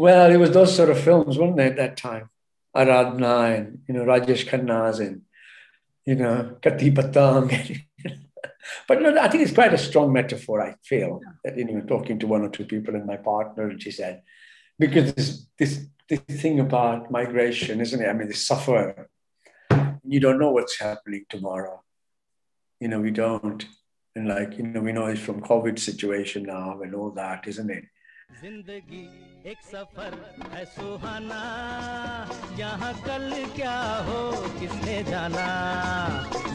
Well, it was those sort of films, wasn't it, at that time? Aradhana and, Rajesh Khanna's and, Kati Patang. But I think it's quite a strong metaphor, I feel, that, talking to one or two people and my partner, and she said, because this thing about migration, isn't it? I mean, they suffer. You don't know what's happening tomorrow. We don't. And we know it's from COVID situation now and all that, isn't it? जिंदगी एक सफर है सुहाना यहाँ कल क्या हो किसने जाना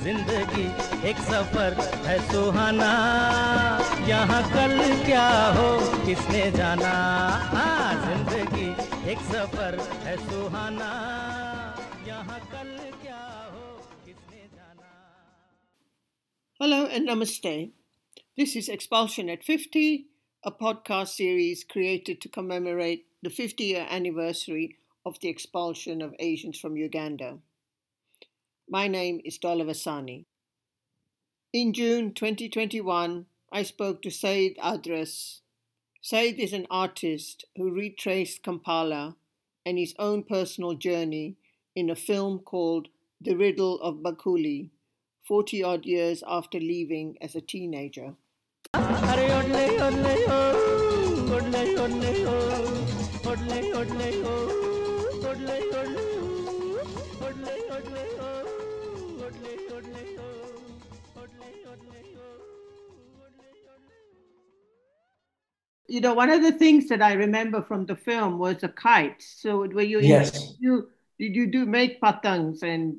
जिंदगी एक सफर है सुहाना यहाँ कल क्या हो किसने जाना जिंदगी एक सफर है सुहाना यहाँ कल क्या हो किसने जाना. Hello and namaste. This is Expulsion at 50, a podcast series created to commemorate the 50-year anniversary of the expulsion of Asians from Uganda. My name is Dola Vasani. In June 2021, I spoke to Said Adras. Said is an artist who retraced Kampala and his own personal journey in a film called The Riddle of Bakuli, 40-odd years after leaving as a teenager. One of the things that I remember from the film was a kite. So were you? Yes. Did you do make patangs and?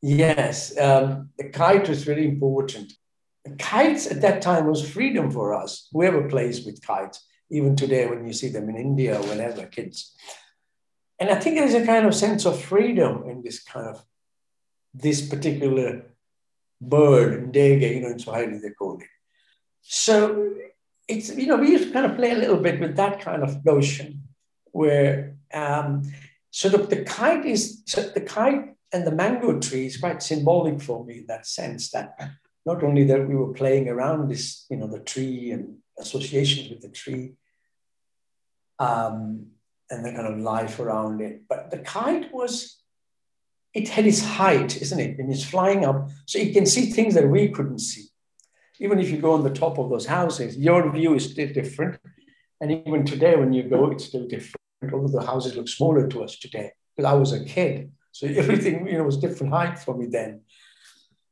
Yes, the kite was really important. Kites at that time was freedom for us, whoever plays with kites, even today when you see them in India or whenever, kids. And I think there's a kind of sense of freedom in this particular bird, Ndege, in Swahili they call it. So it's, we used to play a little bit with that kind of notion where, so the kite and the mango tree is quite symbolic for me in that sense that not only that we were playing around this, the tree and associations with the tree and the kind of life around it, but the kite it had its height, isn't it? And it's flying up, so you can see things that we couldn't see. Even if you go on the top of those houses, your view is still different. And even today when you go, it's still different. All of the houses look smaller to us today, because I was a kid. So everything, was different height for me then.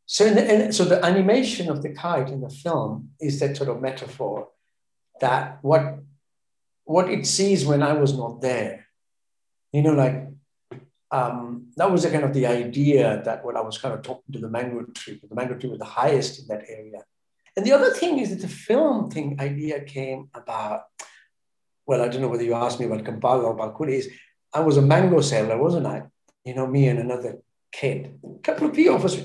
So the animation of the kite in the film is that sort of metaphor that what it sees when I was not there, that was the idea that when I was talking to the mango tree was the highest in that area. And the other thing is that the film thing idea came about, well, I don't know whether you asked me about Kampala or Bakuli, I was a mango seller, wasn't I? Me and another kid, a couple of us,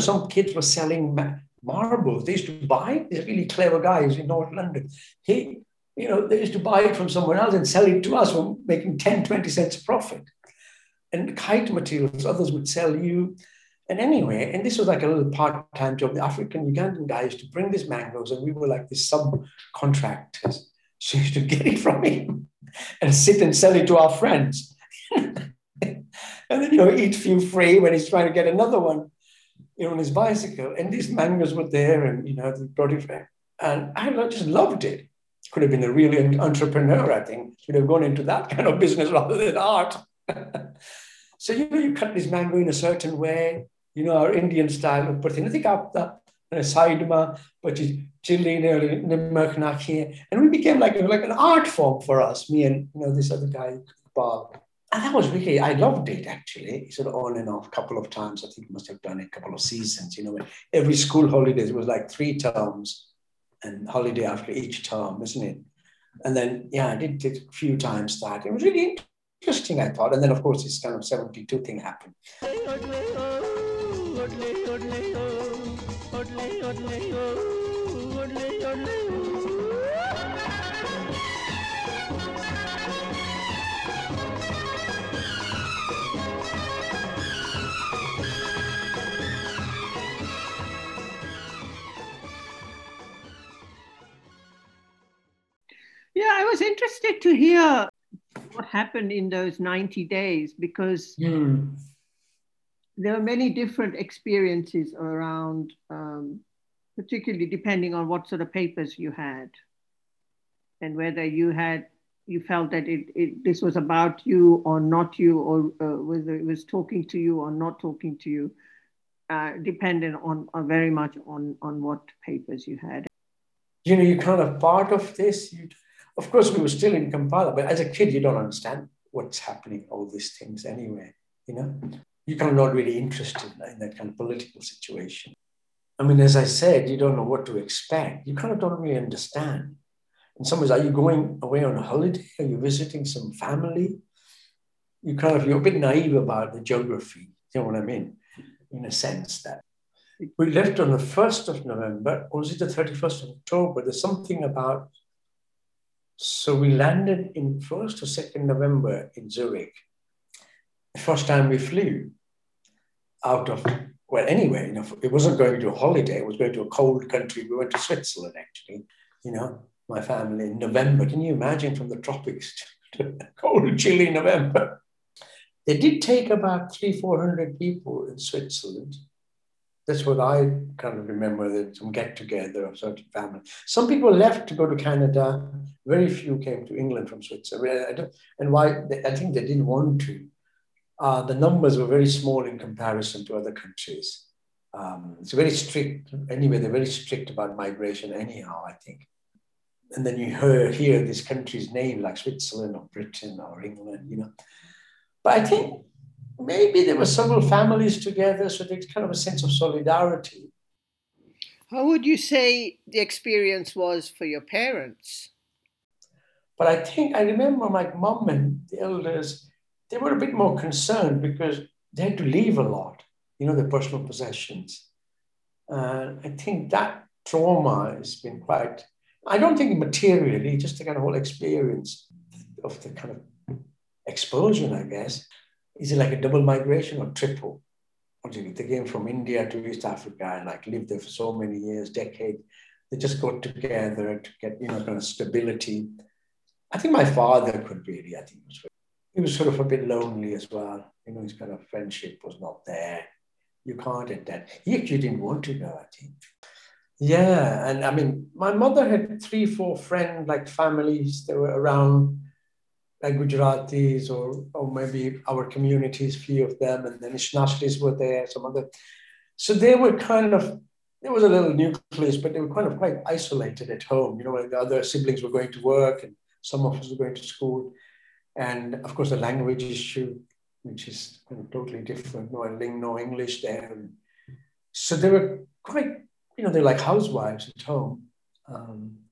some kids were selling marbles. They used to buy these really clever guys in North London. They used to buy it from someone else and sell it to us for making 10, 20 cents profit. And kite materials, others would sell you. And anyway, and this was a little part-time job. The African Ugandan guy used to bring these mangoes and we were these subcontractors. So he used to get it from him and sit and sell it to our friends. And then, eat feel free when he's trying to get another one, on his bicycle. And these mangoes were there and, they brought it back. And I just loved it. Could have been a real entrepreneur, I think. Should have gone into that kind of business rather than art. So, you cut this mango in a certain way, our Indian style of putting. I think after Saidma, but Chile, and we became like an art form for us, me and, this other guy, Bob. And that was really, I loved it actually, sort of on and off a couple of times. I think must have done a couple of seasons, every school holidays was 3 terms and holiday after each term, isn't it? And then, I did it a few times that. It was really interesting, I thought. And then, of course, this kind of 72 thing happened. Yeah, I was interested to hear what happened in those 90 days, because there are many different experiences around, particularly depending on what sort of papers you had and whether you had, you felt that this was about you or not you, or whether it was talking to you or not talking to you, dependent on very much on what papers you had. You know, you're kind of part of this. Of course, we were still in Kampala, but as a kid, you don't understand what's happening, all these things anyway, you know? You're kind of not really interested in that kind of political situation. I mean, as I said, you don't know what to expect. You kind of don't really understand. In some ways, are you going away on a holiday? Are you visiting some family? You're a bit naive about the geography, you know what I mean? In a sense that. We left on the 1st of November, or was it the 31st of October? There's something about, so we landed in 1st or 2nd November in Zurich. The first time we flew out of, well, anyway, you know, it wasn't going to a holiday, it was going to a cold country. We went to Switzerland, actually, you know, my family in November. Can you imagine, from the tropics to cold, chilly November? They did take about 300-400 people in Switzerland. That's what I kind of remember, that some get-together of certain family. Some people left to go to Canada. Very few came to England from Switzerland. And why? I think they didn't want to. The numbers were very small in comparison to other countries. It's very strict. Anyway, they're very strict about migration anyhow, I think. And then you hear these countries' names like Switzerland or Britain or England, you know. But I think maybe there were several families together, so there's kind of a sense of solidarity. How would you say the experience was for your parents? But I think I remember my mum and the elders, they were a bit more concerned because they had to leave a lot, you know, their personal possessions. And I think that trauma has been quite, I don't think materially, just the kind of whole experience of the kind of expulsion, I guess. Is it like a double migration or triple? They came from India to East Africa and like lived there for so many years, decade. They just got together to get, you know, kind of stability. I think my father could really, he was sort of a bit lonely as well. You know, his kind of friendship was not there. You can't get that. He actually didn't want to go, I think. Yeah, and I mean, my mother had 3-4 friends, like families that were around, like Gujaratis or maybe our communities, few of them, and the Nishnashris were there, some other. So they were kind of, there was a little nucleus, but they were kind of quite isolated at home. You know, when the other siblings were going to work and some of us were going to school. And of course, the language issue, which is kind of totally different, no English there. And so they were quite, you know, they're like housewives at home.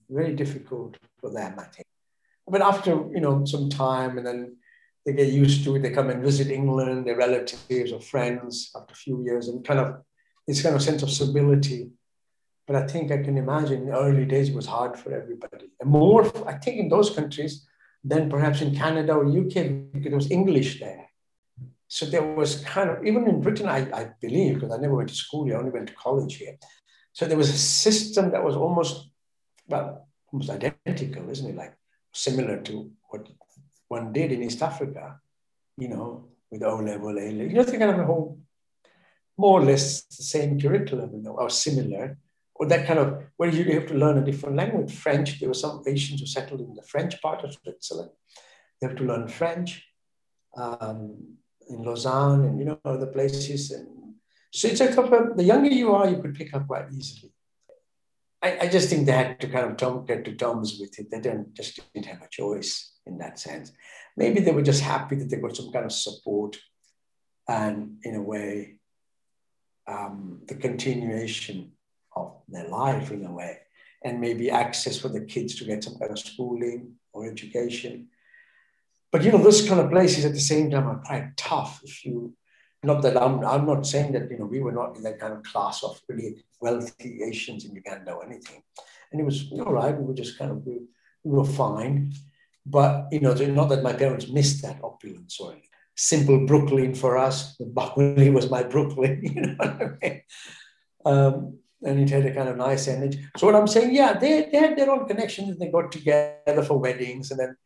Very difficult for them, I think. But after, you know, some time, and then they get used to it, they come and visit England, their relatives or friends after a few years, and kind of this kind of sense of stability. But I think I can imagine in the early days it was hard for everybody. And more, I think, in those countries than perhaps in Canada or UK, because there was English there. So there was kind of, even in Britain, I believe, because I never went to school here, I only went to college here. So there was a system that was almost, well, almost identical, isn't it? Like, similar to what one did in East Africa, you know, with O-level, A-level, you know, the kind of a whole, more or less the same curriculum, you know, or similar, or that kind of, where you have to learn a different language. French, there were some Asians who settled in the French part of Switzerland. They have to learn French in Lausanne and, you know, other places. And so it's like, the younger you are, you could pick up quite easily. I just think they had to kind of get to terms with it. They didn't have a choice in that sense. Maybe they were just happy that they got some kind of support and, in a way, the continuation of their life, in a way, and maybe access for the kids to get some kind of schooling or education. But, you know, those kind of places at the same time are quite tough if you... Not that I'm not saying that, you know, we were not in that kind of class of really wealthy Asians in Uganda or anything. And it was all right, we were just kind of, we were fine. But, you know, not that my parents missed that opulence or simple Brooklyn for us. The Bakuli was my Brooklyn, you know what I mean? And it had a kind of nice energy. So what I'm saying, yeah, they had their own connections and they got together for weddings and then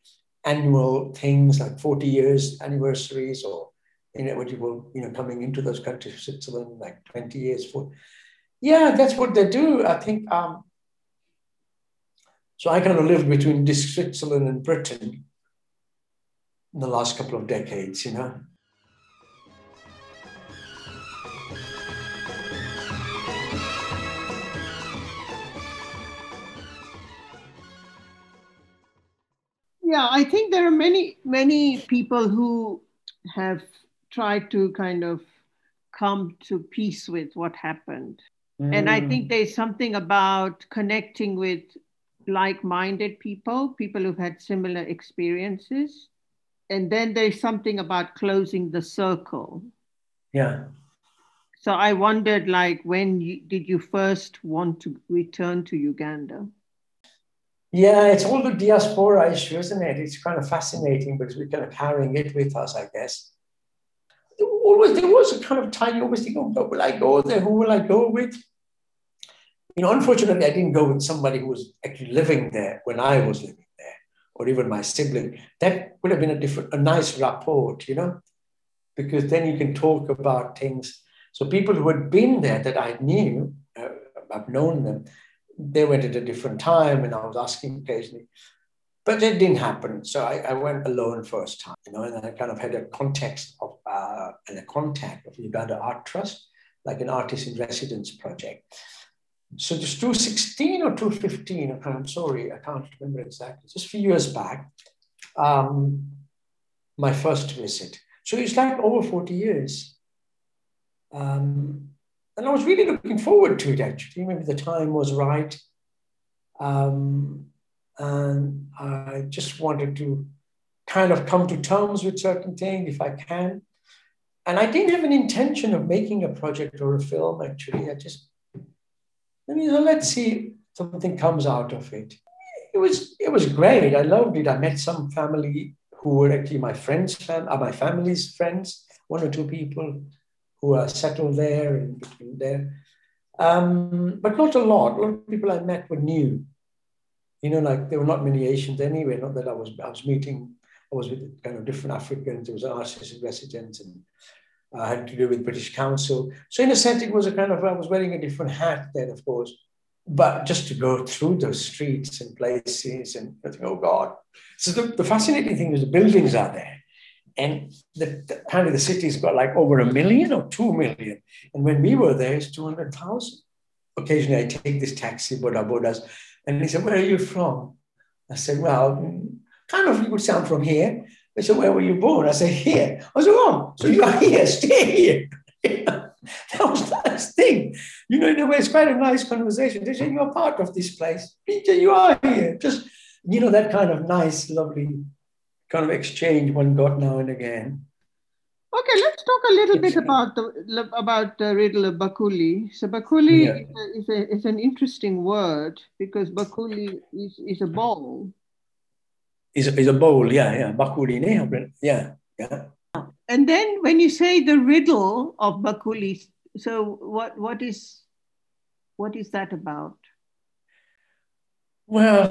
annual things like 40 years anniversaries, or inevitable, coming into those countries, Switzerland, like 20 years for. Yeah, that's what they do. I think, so I kind of lived between Switzerland and Britain in the last couple of decades, Yeah, I think there are many, many people who have tried to kind of come to peace with what happened. And I think there's something about connecting with like-minded people, people who've had similar experiences. And then there's something about closing the circle. Yeah. So I wondered, like, when did you first want to return to Uganda? Yeah, it's all the diaspora issue, isn't it? It's kind of fascinating because we're kind of carrying it with us, I guess. There was a kind of time you always think, oh, will I go there? Who will I go with? Unfortunately, I didn't go with somebody who was actually living there when I was living there, or even my sibling. That would have been a nice rapport, because then you can talk about things. So people who had been there that I knew, I've known them, they went at a different time, and I was asking occasionally. But it didn't happen. So I went alone first time, and I kind of had a context of and a contact of Uganda Art Trust, like an artist in residence project. So it was 2016 or 2015, I'm sorry, I can't remember exactly, just a few years back, my first visit. So it's like over 40 years. And I was really looking forward to it, actually. Maybe the time was right. And I just wanted to kind of come to terms with certain things if I can. And I didn't have an intention of making a project or a film, actually. Let's see if something comes out of it. It was great. I loved it. I met some family who were actually my friends, my family's friends, one or two people who are settled there and between there. But not a lot. A lot of people I met were new. Like there were not many Asians anyway, not that I was with kind of different Africans, there was an artist in residence, and I had to do with British Council. So in a sense, it was a kind of, I was wearing a different hat then, of course, but just to go through those streets and places and I think, oh God. So the fascinating thing is the buildings are there, and apparently the city's got like over 1 million or 2 million. And when we were there, it's 200,000. Occasionally I take this taxi, bodas. And he said, where are you from? I said, well, kind of, you could sound from here. They said, where were you born? I said, here. I said, oh, so you are here, stay here. That was the nice thing. In a way, it's quite a nice conversation. They said, you are part of this place. Peter, you are here. Just, that kind of nice, lovely kind of exchange one got now and again. Okay, let's talk a little bit about the riddle of Bakuli. So Bakuli is an interesting word because Bakuli is a bowl. Is a bowl, yeah. Bakuli, yeah. And then when you say the riddle of Bakuli, so what is that about? Well,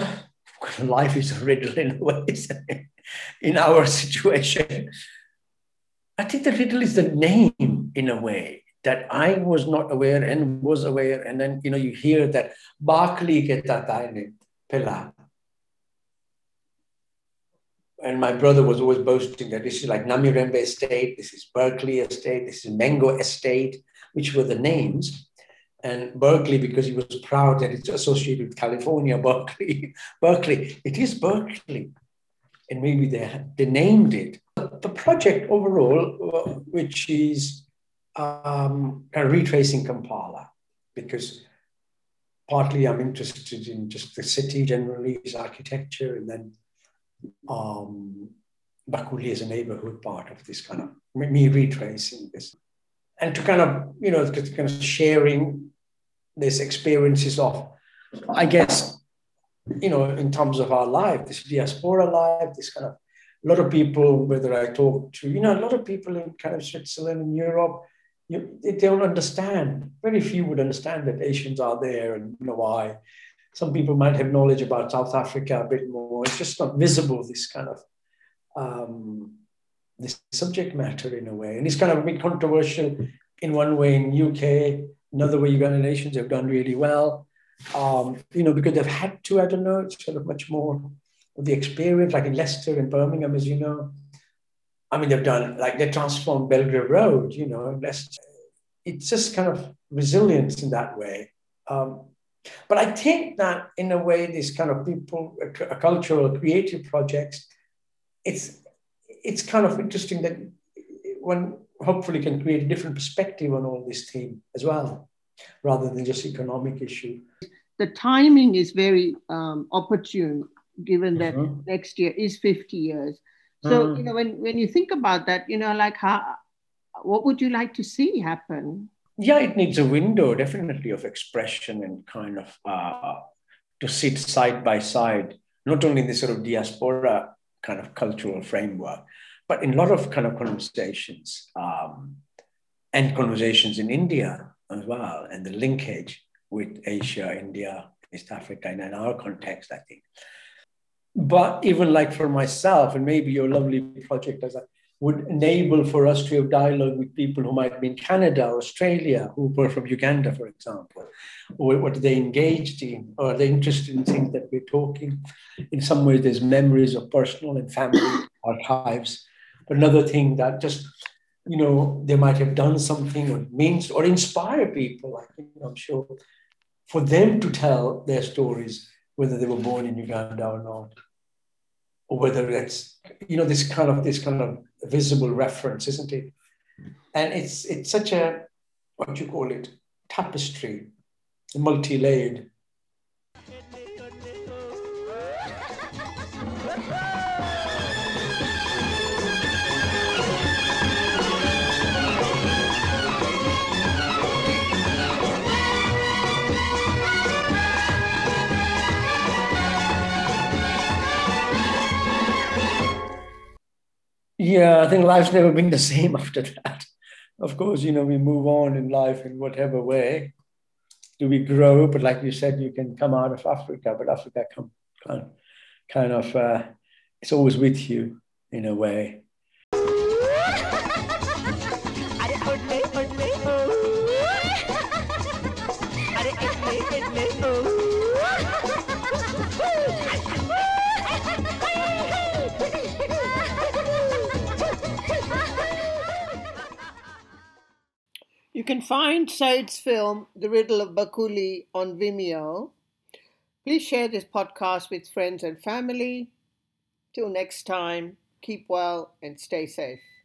life is a riddle in a way, in our situation. I think the riddle is the name in a way that I was not aware and was aware. And then, you hear that Bakuli Ketataine Pela. And my brother was always boasting that this is like Namirembe Estate, this is Berkeley Estate, this is Mengo Estate, which were the names. And Berkeley, because he was proud that it's associated with California, Berkeley, it is Berkeley. And maybe they named it. The project overall, which is kind of retracing Kampala, because partly I'm interested in just the city generally, its architecture, and then Bakuli is a neighborhood part of this kind of me retracing this, and to kind of sharing these experiences of, I guess, in terms of our life, this diaspora life, this kind of. A lot of people, whether I talk to, a lot of people in kind of Switzerland and Europe, they don't understand. Very few would understand that Asians are there and why. Some people might have knowledge about South Africa a bit more. It's just not visible, this kind of the subject matter in a way. And it's kind of been controversial in one way in UK, another way Ugandan nations have done really well, you know, because they've had to, I don't know, it's sort of much more of the experience, like in Leicester and Birmingham, as you know. I mean, they've done, like they transformed Belgrave Road, you know, Leicester. It's just kind of resilience in that way. But I think that in a way, these kind of people, cultural, creative projects, it's kind of interesting that one hopefully can create a different perspective on all this theme as well, rather than just economic issue. The timing is very opportune, given that next year is 50 years. So, you know, when you think about that, you know, like what would you like to see happen? Yeah, it needs a window, definitely, of expression and kind of to sit side by side, not only in this sort of diaspora kind of cultural framework, but in a lot of kind of conversations and conversations in India as well, and the linkage with Asia, India, East Africa, and in our context, I think. But even like for myself, and maybe your lovely project as I would enable for us to have dialogue with people who might be in Canada or Australia, who were from Uganda, for example, or what they engaged in, or are they interested in things that we're talking. In some ways, there's memories of personal and family archives. But another thing that just, you know, they might have done something or means or inspire people, like, you know, I'm sure, for them to tell their stories, whether they were born in Uganda or not, or whether it's, you know, this kind of visible reference, isn't it? And it's such a, what you call it, tapestry, multi-layered. Yeah, I think life's never been the same after that. Of course, you know, we move on in life in whatever way. Do we grow? But like you said, you can come out of Africa, but Africa can kind of, it's always with you in a way. You can find Said's film, The Riddle of Bakuli, on Vimeo. Please share this podcast with friends and family. Till next time, keep well and stay safe.